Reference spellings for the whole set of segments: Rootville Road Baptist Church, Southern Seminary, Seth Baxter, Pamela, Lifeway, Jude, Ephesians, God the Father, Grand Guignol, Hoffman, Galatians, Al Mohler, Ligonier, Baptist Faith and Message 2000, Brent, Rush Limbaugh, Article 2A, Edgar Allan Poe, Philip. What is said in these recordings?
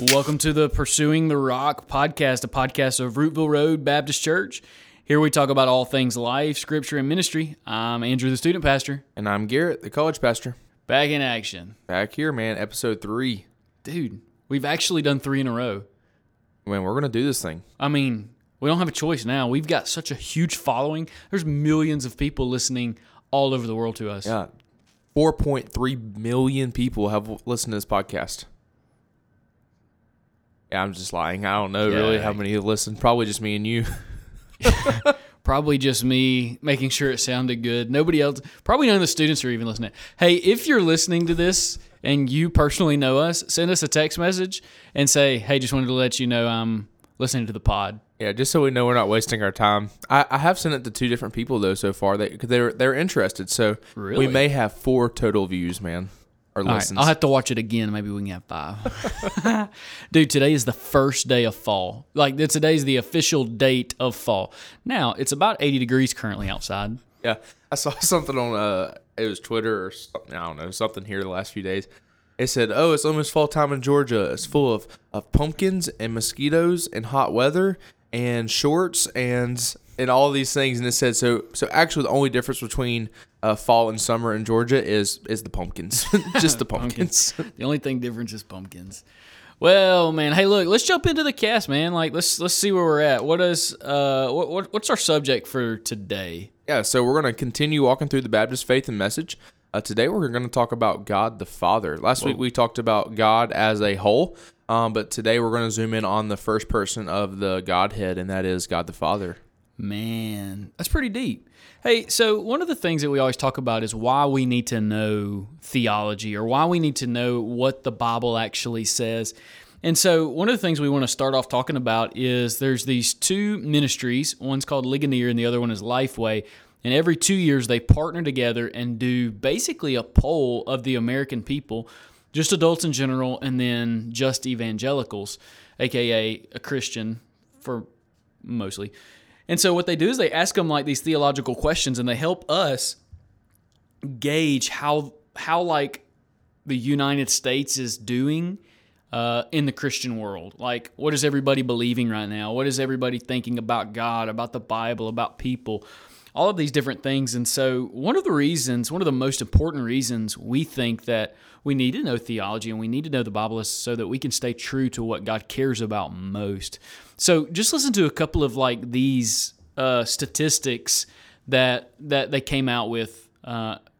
Welcome to the Pursuing the Rock podcast, a podcast of Rootville Road Baptist Church. Here we talk about all things life, scripture, and ministry. I'm Andrew, the student pastor. And I'm Garrett, the college pastor. Back in action. Back here, man. Episode 3. Dude, we've actually done 3 in a row. Man, we're going to do this thing. I mean, we don't have a choice now. We've got such a huge following. There's millions of people listening all over the world to us. Yeah, 4.3 million people have listened to this podcast. Yeah, I'm just lying. I don't know really how many listen. Probably just me and you. Probably just me making sure it sounded good. Nobody else. Probably none of the students are even listening. Hey, if you're listening to this and you personally know us, send us a text message and say, hey, just wanted to let you know I'm listening to the pod. Yeah, just so we know we're not wasting our time. I have sent it to 2 different people, though, so far. They're interested. So really? We may have 4 total views, man. All right, I'll have to watch it again. Maybe we can have 5. Dude, today is the first day of fall. Like, today's the official date of fall. Now, it's about 80 degrees currently outside. Yeah, I saw something on, it was Twitter or something, I don't know, something here the last few days. It said, oh, it's almost fall time in Georgia. It's full of pumpkins and mosquitoes and hot weather and shorts and all these things. And it said, so actually the only difference between fall and summer in Georgia is the pumpkins. Just the pumpkins. The only thing different is pumpkins. Well, man, hey, look, let's jump into the cast, man. Like, let's see where we're at. What is what's our subject for today? Yeah, so we're going to continue walking through the Baptist Faith and Message. Today we're going to talk about God the Father. Last week we talked about God as a whole. But today we're going to zoom in on the first person of the Godhead, and that is God the Father. Man, that's pretty deep. Hey, so one of the things that we always talk about is why we need to know theology, or why we need to know what the Bible actually says. And so one of the things we want to start off talking about is there's these 2 ministries. One's called Ligonier and the other one is Lifeway. And every 2 years they partner together and do basically a poll of the American people, just adults in general, and then just evangelicals, a.k.a. a Christian for mostly. And so what they do is they ask them like these theological questions, and they help us gauge how like the United States is doing in the Christian world. Like, what is everybody believing right now? What is everybody thinking about God, about the Bible, about people? All of these different things. And so one of the most important reasons we think that we need to know theology and we need to know the Bible is so that we can stay true to what God cares about most. So just listen to a couple of like these statistics that they came out with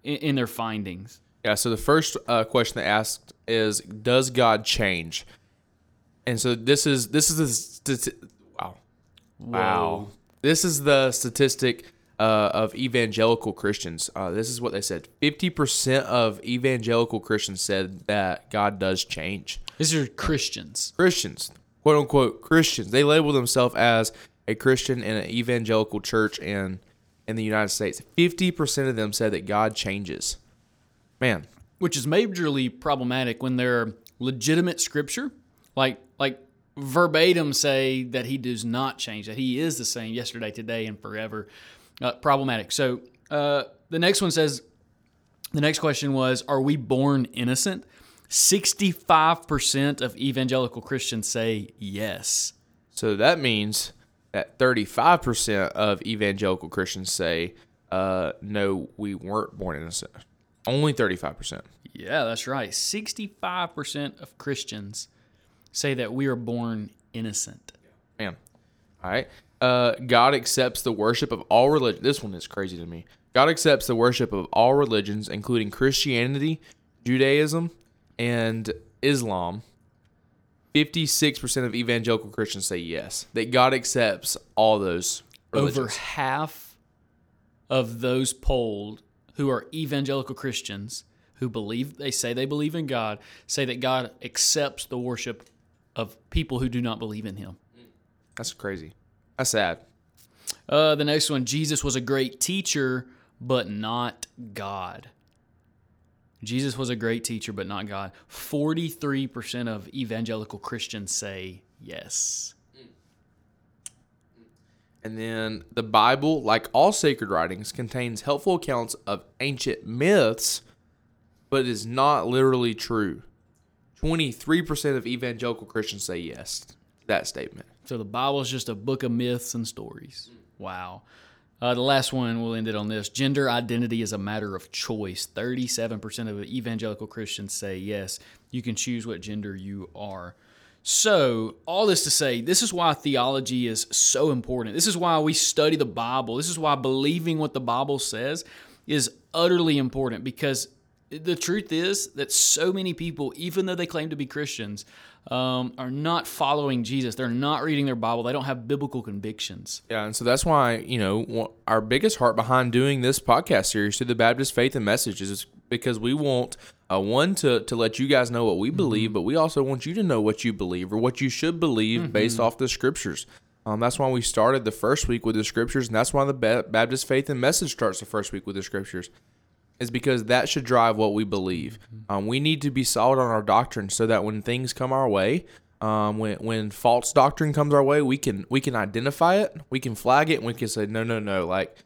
in their findings. Yeah, so the first question they asked is, does God change? And so this is the statistic of evangelical Christians. This is what they said. 50% of evangelical Christians said that God does change. These are Christians. Christians. Quote unquote Christians. They label themselves as a Christian in an evangelical church in the United States. 50% of them said that God changes. Man. Which is majorly problematic when there are legitimate scripture, like verbatim say that he does not change, that he is the same yesterday, today, and forever. Problematic. So the next question was, are we born innocent? 65% of evangelical Christians say yes. So that means that 35% of evangelical Christians say, no, we weren't born innocent. Only 35%. Yeah, that's right. 65% of Christians say that we are born innocent. Man. All right. God accepts the worship of all religions. This one is crazy to me. God accepts the worship of all religions, including Christianity, Judaism, and Islam. 56% of evangelical Christians say yes, that God accepts all those religions. Over half of those polled who are evangelical Christians who they believe in God, say that God accepts the worship of people who do not believe in Him. That's crazy. That's sad. The next one, Jesus was a great teacher, but not God. 43% of evangelical Christians say yes. And then the Bible, like all sacred writings, contains helpful accounts of ancient myths, but is not literally true. 23% of evangelical Christians say yes to that statement. So the Bible is just a book of myths and stories. Wow. The last one, we'll end it on this. Gender identity is a matter of choice. 37% of evangelical Christians say yes. You can choose what gender you are. So, all this to say, this is why theology is so important. This is why we study the Bible. This is why believing what the Bible says is utterly important, because the truth is that so many people, even though they claim to be Christians, are not following Jesus. They're not reading their Bible. They don't have biblical convictions. Yeah, and so that's why, you know, our biggest heart behind doing this podcast series through the Baptist Faith and Message is because we want, one, to let you guys know what we believe, but we also want you to know what you believe or what you should believe based off the Scriptures. That's why we started the first week with the Scriptures, and that's why the Baptist Faith and Message starts the first week with the Scriptures. Is because that should drive what we believe. We need to be solid on our doctrine so that when things come our way, when false doctrine comes our way, we can identify it, we can flag it, and we can say, no, like,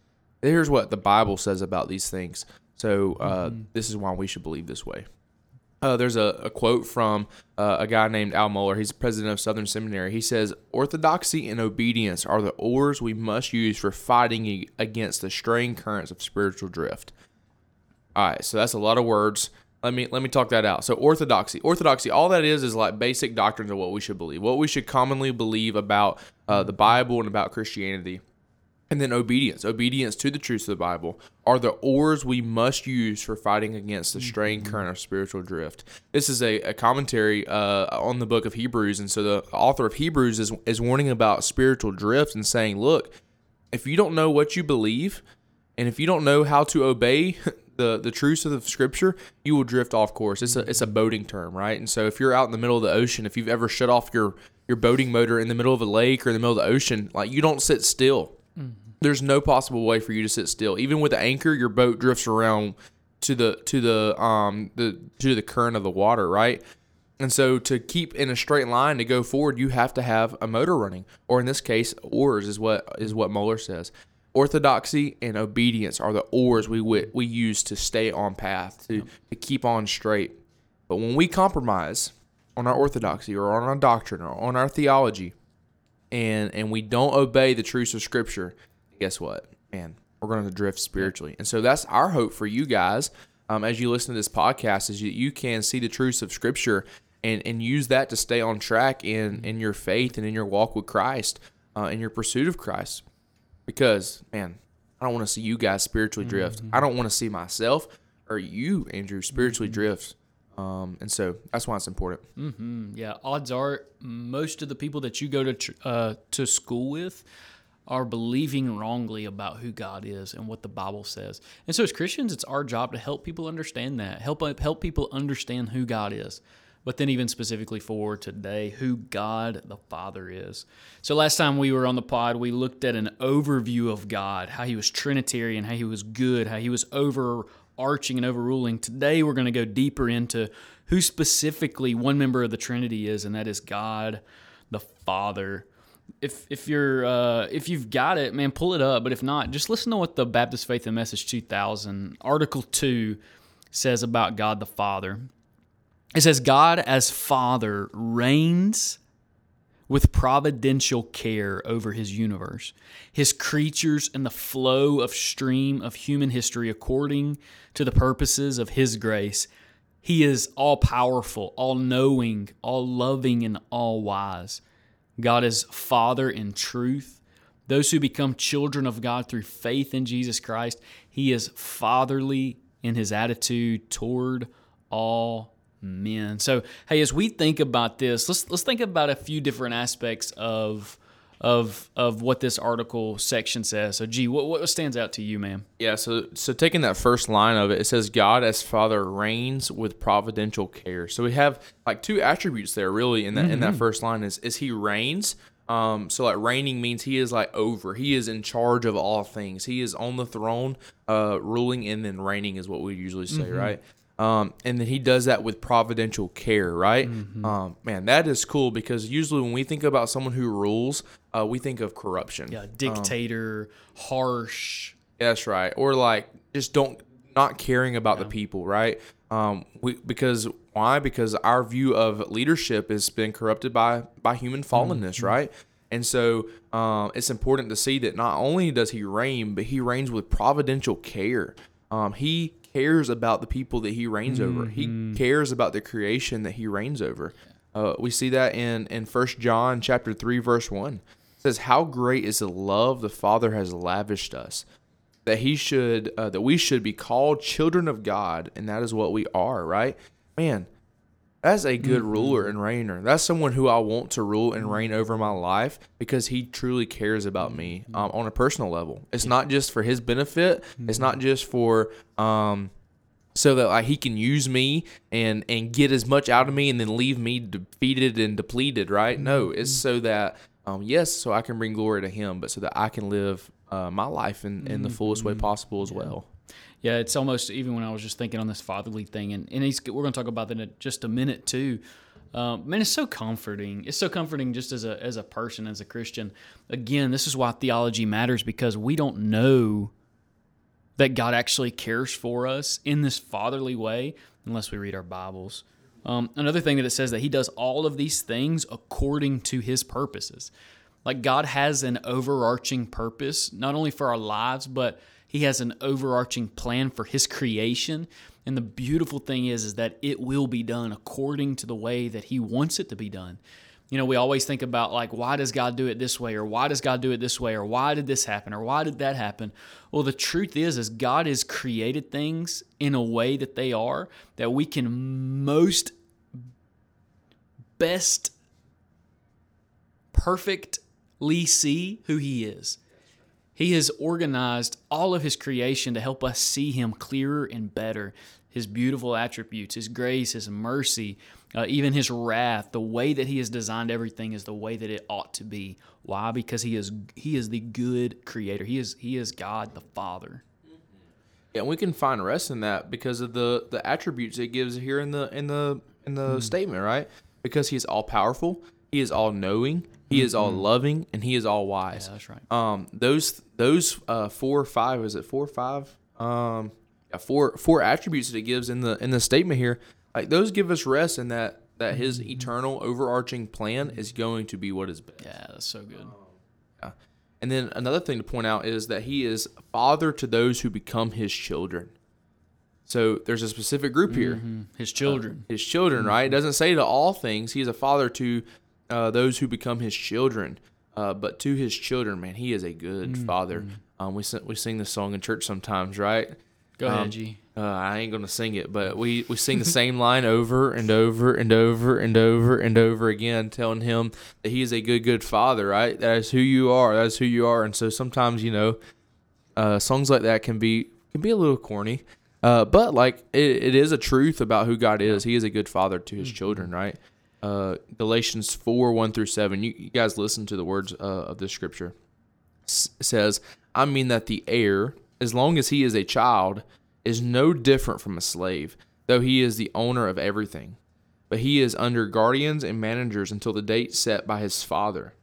here's what the Bible says about these things. So this is why we should believe this way. There's a quote from a guy named Al Mohler. He's the president of Southern Seminary. He says, "Orthodoxy and obedience are the oars we must use for fighting against the straying currents of spiritual drift." All right, so that's a lot of words. Let me talk that out. So orthodoxy, all that is like basic doctrines of what we should believe, what we should commonly believe about the Bible and about Christianity. And then obedience to the truths of the Bible are the oars we must use for fighting against the straying current of spiritual drift. This is a commentary on the book of Hebrews. And so the author of Hebrews is warning about spiritual drift and saying, look, if you don't know what you believe and if you don't know how to obey the truths of the Scripture, you will drift off course. It's a boating term, right? And so if you're out in the middle of the ocean, if you've ever shut off your boating motor in the middle of a lake or in the middle of the ocean, like, you don't sit still. There's no possible way for you to sit still. Even with the anchor, your boat drifts around to the current of the water, right? And so to keep in a straight line to go forward, you have to have a motor running, or in this case, oars is what Mohler says. Orthodoxy and obedience are the oars we use to stay on path, to keep on straight. But when we compromise on our orthodoxy or on our doctrine or on our theology, and we don't obey the truths of Scripture, guess what? Man, we're going to drift spiritually. And so that's our hope for you guys as you listen to this podcast, is that you can see the truths of Scripture and use that to stay on track in your faith and in your walk with Christ, in your pursuit of Christ. Because, man, I don't want to see you guys spiritually drift. I don't want to see myself or you, Andrew, spiritually drift. And so that's why it's important. Yeah, odds are most of the people that you go to school with are believing wrongly about who God is and what the Bible says. And so as Christians, it's our job to help people understand that, help people understand who God is. But then even specifically for today, who God the Father is. So last time we were on the pod, we looked at an overview of God, how He was Trinitarian, how He was good, how He was overarching and overruling. Today we're going to go deeper into who specifically one member of the Trinity is, and that is God the Father. If you've got it, man, pull it up. But if not, just listen to what the Baptist Faith and Message 2000, Article 2, says about God the Father. It says, God as Father reigns with providential care over His universe, His creatures, and the flow of stream of human history according to the purposes of His grace. He is all-powerful, all-knowing, all-loving, and all-wise. God is Father in truth. Those who become children of God through faith in Jesus Christ, He is fatherly in His attitude toward all men. So, hey, as we think about this, let's think about a few different aspects of what this article section says. So, G, what stands out to you, man? Yeah, so taking that first line of it, it says, God as Father reigns with providential care. So we have like two attributes there, really, in that first line is He reigns. So like reigning means He is like over. He is in charge of all things. He is on the throne, ruling, and then reigning is what we usually say, right? And then He does that with providential care, right? Man, that is cool, because usually when we think about someone who rules, we think of corruption. Yeah, dictator, harsh. That's right. Or like just don't not caring about the people, right? Why? Because our view of leadership has been corrupted by human fallenness, right? And so it's important to see that not only does he reign, but he reigns with providential care. He cares about the people that he reigns over. He cares about the creation that he reigns over. We see that in 1 John chapter 3, verse 1. It says, "How great is the love the Father has lavished us, that he should that we should be called children of God, and that is what we are," right? Man, that's a good ruler and reigner. That's someone who I want to rule and reign over my life because he truly cares about me on a personal level. It's not just for his benefit. It's not just for so that like he can use me and get as much out of me and then leave me defeated and depleted, right? No, it's so that, so I can bring glory to him, but so that I can live my life in the fullest way possible as well. Yeah, it's almost, even when I was just thinking on this fatherly thing, and we're going to talk about that in just a minute too. Man, it's so comforting. It's so comforting just as a person, as a Christian. Again, this is why theology matters, because we don't know that God actually cares for us in this fatherly way unless we read our Bibles. Another thing that it says that he does all of these things according to his purposes. Like God has an overarching purpose, not only for our lives, but he has an overarching plan for his creation. And the beautiful thing is that it will be done according to the way that he wants it to be done. You know, we always think about like, why does God do it this way? Or why does God do it this way? Or why did this happen? Or why did that happen? Well, the truth is God has created things in a way that they are, that we can most best perfectly see who he is. He has organized all of his creation to help us see him clearer and better. His beautiful attributes, his grace, his mercy, even his wrath, the way that he has designed everything is the way that it ought to be. Why? Because he is the good creator. He is God the Father. Yeah, and we can find rest in that because of the attributes it gives here in the statement, right? Because he is all powerful, he is all knowing, he is all loving, and he is all wise. Yeah, that's right. Those 4 or 5, is it 4 or 5? Four attributes that it gives in the statement here. Like those give us rest in that his eternal overarching plan is going to be what is best. Yeah, that's so good. And then another thing to point out is that he is father to those who become his children. So there's a specific group here. His children. Right? It doesn't say to all things. He is a father to those who become his children, but to his children, man, he is a good father. We sing this song in church sometimes, right? Go ahead, G. I ain't gonna sing it, but we sing the same line over and over and over and over and over again, telling him that he is a good father, right? That is who you are. That is who you are. And so sometimes, you know, songs like that can be a little corny, but like it is a truth about who God is. He is a good father to his children, right? Galatians 4:1-7. You guys listen to the words of this scripture. It says, "I mean that the heir, as long as he is a child, is no different from a slave, though he is the owner of everything. But he is under guardians and managers until the date set by his father.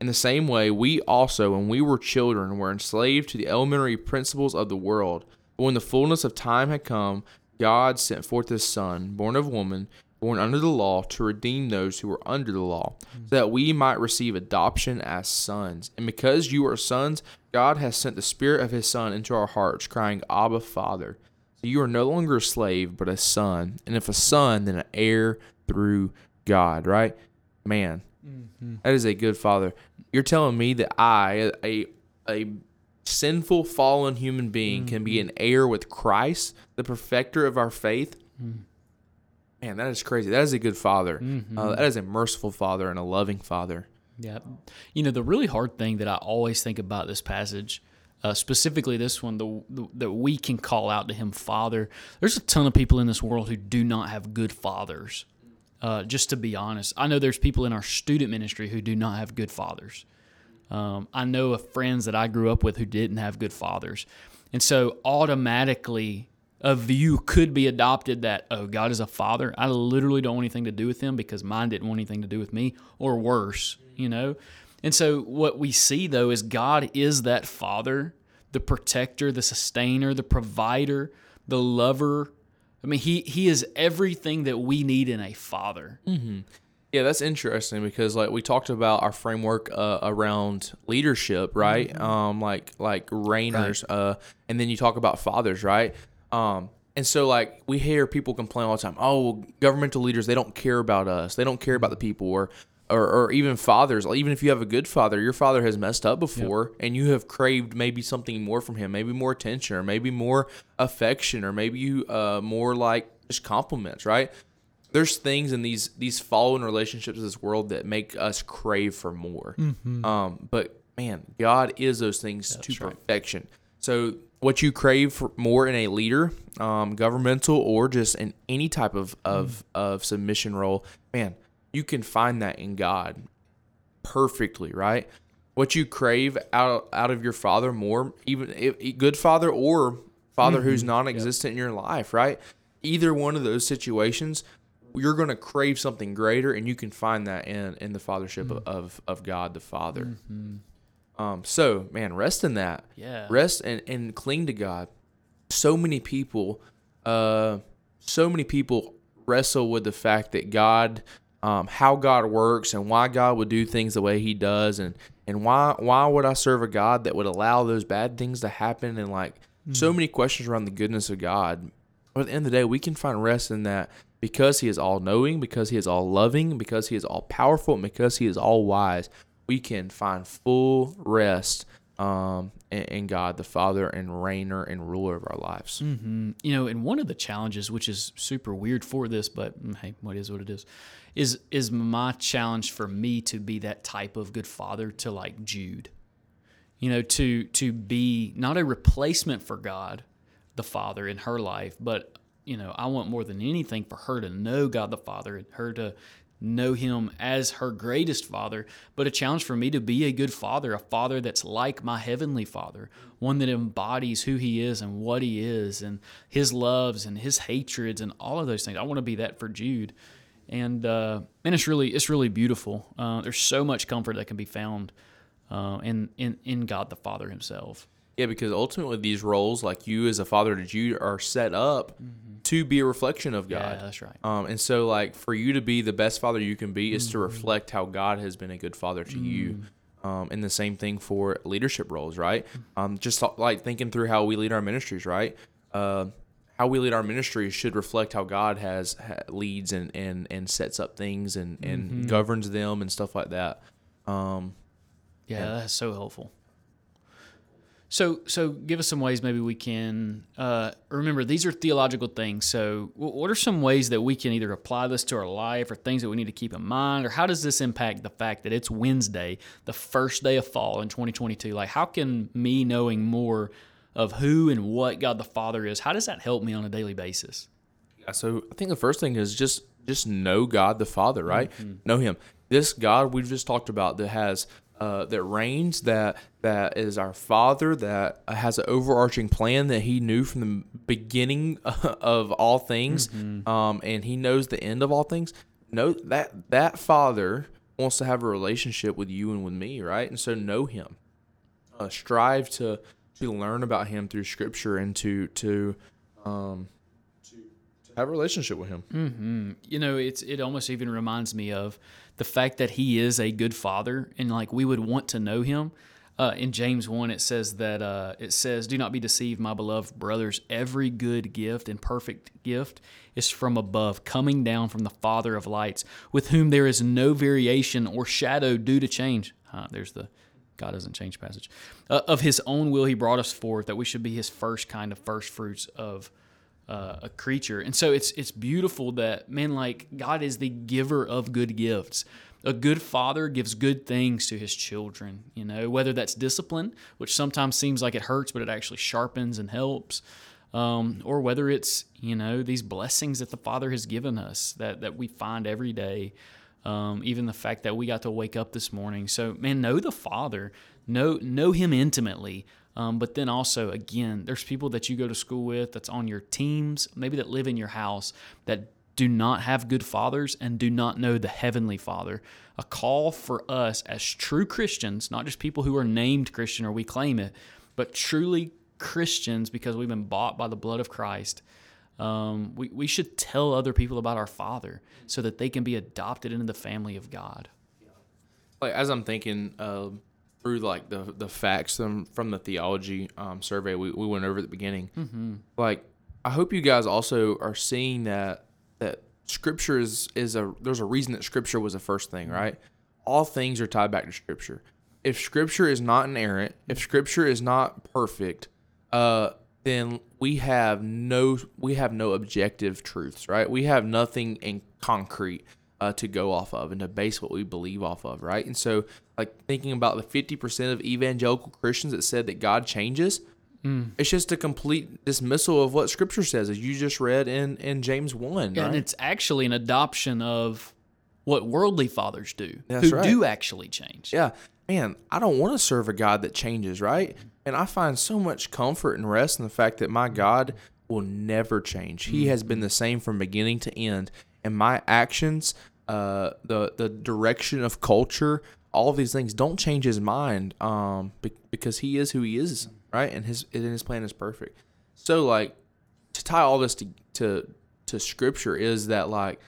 In the same way, we also, when we were children, were enslaved to the elementary principles of the world. But when the fullness of time had come, God sent forth his Son, born of woman, born under the law, to redeem those who were under the law, so that we might receive adoption as sons. And because you are sons, God has sent the Spirit of his Son into our hearts, crying, 'Abba, Father.' So you are no longer a slave, but a son. And if a son, then an heir through God," right? Man, that is a good father. You're telling me that I, a sinful, fallen human being, can be an heir with Christ, the perfecter of our faith? Man, that is crazy. That is a good father. That is a merciful father and a loving father. Yeah. You know, the really hard thing that I always think about this passage, specifically this one, that we can call out to him Father. There's a ton of people in this world who do not have good fathers, just to be honest. I know there's people in our student ministry who do not have good fathers. I know of friends that I grew up with who didn't have good fathers. And so automatically a view could be adopted that, oh, God is a father. I literally don't want anything to do with him because mine didn't want anything to do with me, or worse, you know? And so what we see, though, is God is that father, the protector, the sustainer, the provider, the lover. I mean, he is everything that we need in a father. Mm-hmm. Yeah, that's interesting because like we talked about our framework around leadership, right? Mm-hmm. Like reigners, right. And then you talk about fathers, right? And so like we hear people complain all the time, oh, governmental leaders, they don't care about us. They don't care about the people or even fathers. Even if you have a good father, your father has messed up before, yep. and you have craved maybe something more from him, maybe more attention or maybe more affection or maybe you more like just compliments, right? There's things in these fallen relationships of this world that make us crave for more. Mm-hmm. But man, God is those things to perfection. So what you crave for more in a leader, governmental or just in any type of submission role, man, you can find that in God perfectly, right? What you crave out of your father more, even a good father or father mm-hmm. who's non-existent yep. in your life, right? Either one of those situations, you're going to crave something greater, and you can find that in the fathership mm-hmm. of God the Father. Mm-hmm. So, man, rest in that. Yeah. Rest and cling to God. So many people wrestle with the fact that God, how God works and why God would do things the way He does, and why would I serve a God that would allow those bad things to happen, and like mm-hmm. so many questions around the goodness of God. But at the end of the day, we can find rest in that. Because He is all-knowing, because He is all-loving, because He is all-powerful, and because He is all-wise, we can find full rest in God the Father and reigner and ruler of our lives. Mm-hmm. You know, and one of the challenges, which is super weird for this, but hey, what it is, is my challenge for me to be that type of good father to like Jude. You know, to be not a replacement for God the Father in her life, but you know, I want more than anything for her to know God the Father and her to know Him as her greatest Father, but a challenge for me to be a good father, a father that's like my Heavenly Father, one that embodies who He is and what He is and His loves and His hatreds and all of those things. I want to be that for Jude. And it's really beautiful. There's so much comfort that can be found in God the Father Himself. Yeah, because ultimately these roles, like you as a father to Jude, are set up mm-hmm. to be a reflection of God. Yeah, that's right. And so, like, for you to be the best father you can be mm-hmm. is to reflect how God has been a good father to mm-hmm. you. And the same thing for leadership roles, right? Mm-hmm. Just like thinking through how we lead our ministries, right? How we lead our ministries should reflect how God leads and sets up things and mm-hmm. governs them and stuff like that. That's so helpful. So give us some ways maybe we can remember these are theological things. So what are some ways that we can either apply this to our life or things that we need to keep in mind, or how does this impact the fact that it's Wednesday, the first day of fall in 2022? Like, how can me knowing more of who and what God the Father is, how does that help me on a daily basis? Yeah, so I think the first thing is just know God the Father, right? Mm-hmm. Know Him. This God we've just talked about that has that reigns, that is our Father, that has an overarching plan that He knew from the beginning of all things, mm-hmm. And He knows the end of all things. Know that Father wants to have a relationship with you and with me, right? And so know Him. Strive to learn about Him through Scripture and to have a relationship with Him. Mm-hmm. You know, it almost even reminds me of the fact that He is a good Father, and like we would want to know Him. In James 1, it says that "Do not be deceived, my beloved brothers. Every good gift and perfect gift is from above, coming down from the Father of lights, with whom there is no variation or shadow due to change." There's the God doesn't change passage. Of His own will, He brought us forth, that we should be His first fruits of a creature. And so it's beautiful that, man, like God is the giver of good gifts. A good father gives good things to his children, you know, whether that's discipline, which sometimes seems like it hurts, but it actually sharpens and helps, or whether it's, you know, these blessings that the Father has given us that we find every day, even the fact that we got to wake up this morning. So, man, know the Father, know Him intimately. But then also, again, there's people that you go to school with, that's on your teams, maybe that live in your house, that do not have good fathers and do not know the Heavenly Father. A call for us as true Christians, not just people who are named Christian or we claim it, but truly Christians, because we've been bought by the blood of Christ, we should tell other people about our Father so that they can be adopted into the family of God. Like, as I'm thinking through like the facts from the theology survey we went over at the beginning, mm-hmm. like I hope you guys also are seeing that Scripture there's a reason that Scripture was the first thing, right? All things are tied back to Scripture. If Scripture is not inerrant, if Scripture is not perfect, then we have no objective truths, right? We have nothing in concrete to go off of and to base what we believe off of, right? And so, like, thinking about the 50% of evangelical Christians that said that God changes, it's just a complete dismissal of what Scripture says, as you just read in James 1. Yeah, right? And it's actually an adoption of what worldly fathers do, do actually change. Yeah. Man, I don't want to serve a God that changes, right? And I find so much comfort and rest in the fact that my God will never change. He has been the same from beginning to end. And my actions, the direction of culture, all of these things don't change his mind because he is who he is, right? And his plan is perfect. So, like, to tie all this to Scripture is that, like,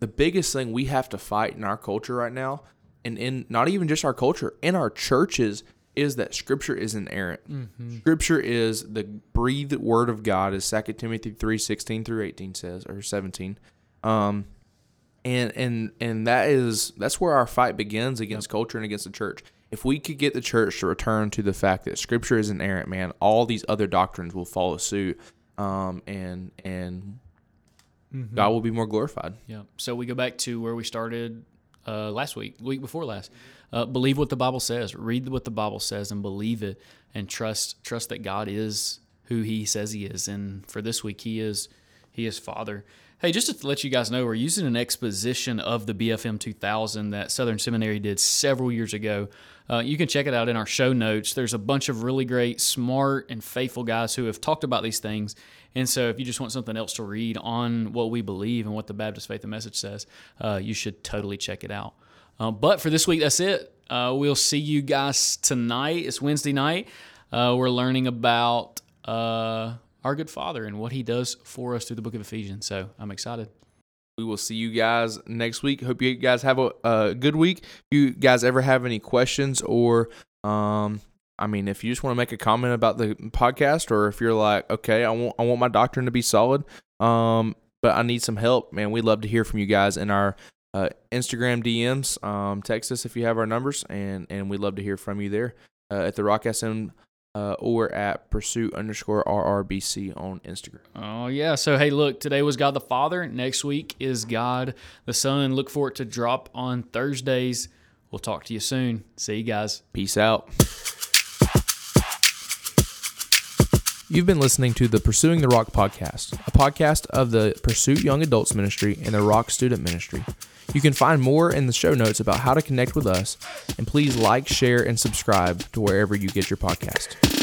the biggest thing we have to fight in our culture right now, and in not even just our culture, in our churches, is that Scripture is inerrant. Mm-hmm. Scripture is the breathed word of God, as 2 Timothy 3:16 through 18 says, or 17. And that's where our fight begins against culture and against the church. If we could get the church to return to the fact that Scripture is inerrant, man, all these other doctrines will follow suit, and mm-hmm. God will be more glorified. Yeah. So we go back to where we started. Week before last, believe what the Bible says, read what the Bible says, and believe it, and trust that God is who He says He is. And for this week, He is Father. Hey, just to let you guys know, we're using an exposition of the BFM 2000 that Southern Seminary did several years ago. You can check it out in our show notes. There's a bunch of really great, smart, and faithful guys who have talked about these things. And so if you just want something else to read on what we believe and what the Baptist Faith and Message says, you should totally check it out. But for this week, that's it. We'll see you guys tonight. It's Wednesday night. We're learning about... our good Father and what He does for us through the book of Ephesians. So I'm excited. We will see you guys next week. Hope you guys have a good week. If you guys ever have any questions or, if you just want to make a comment about the podcast, or if you're like, okay, I want my doctrine to be solid, but I need some help, man, we'd love to hear from you guys in our Instagram DMs. Text us if you have our numbers, and we'd love to hear from you there at the Rock SM. Or at pursuit_RRBC on Instagram. Oh, yeah. So, hey, look, today was God the Father. Next week is God the Son. Look for it to drop on Thursdays. We'll talk to you soon. See you guys. Peace out. You've been listening to the Pursuing the Rock podcast, a podcast of the Pursuit Young Adults Ministry and the Rock Student Ministry. You can find more in the show notes about how to connect with us, and please like, share, and subscribe to wherever you get your podcast.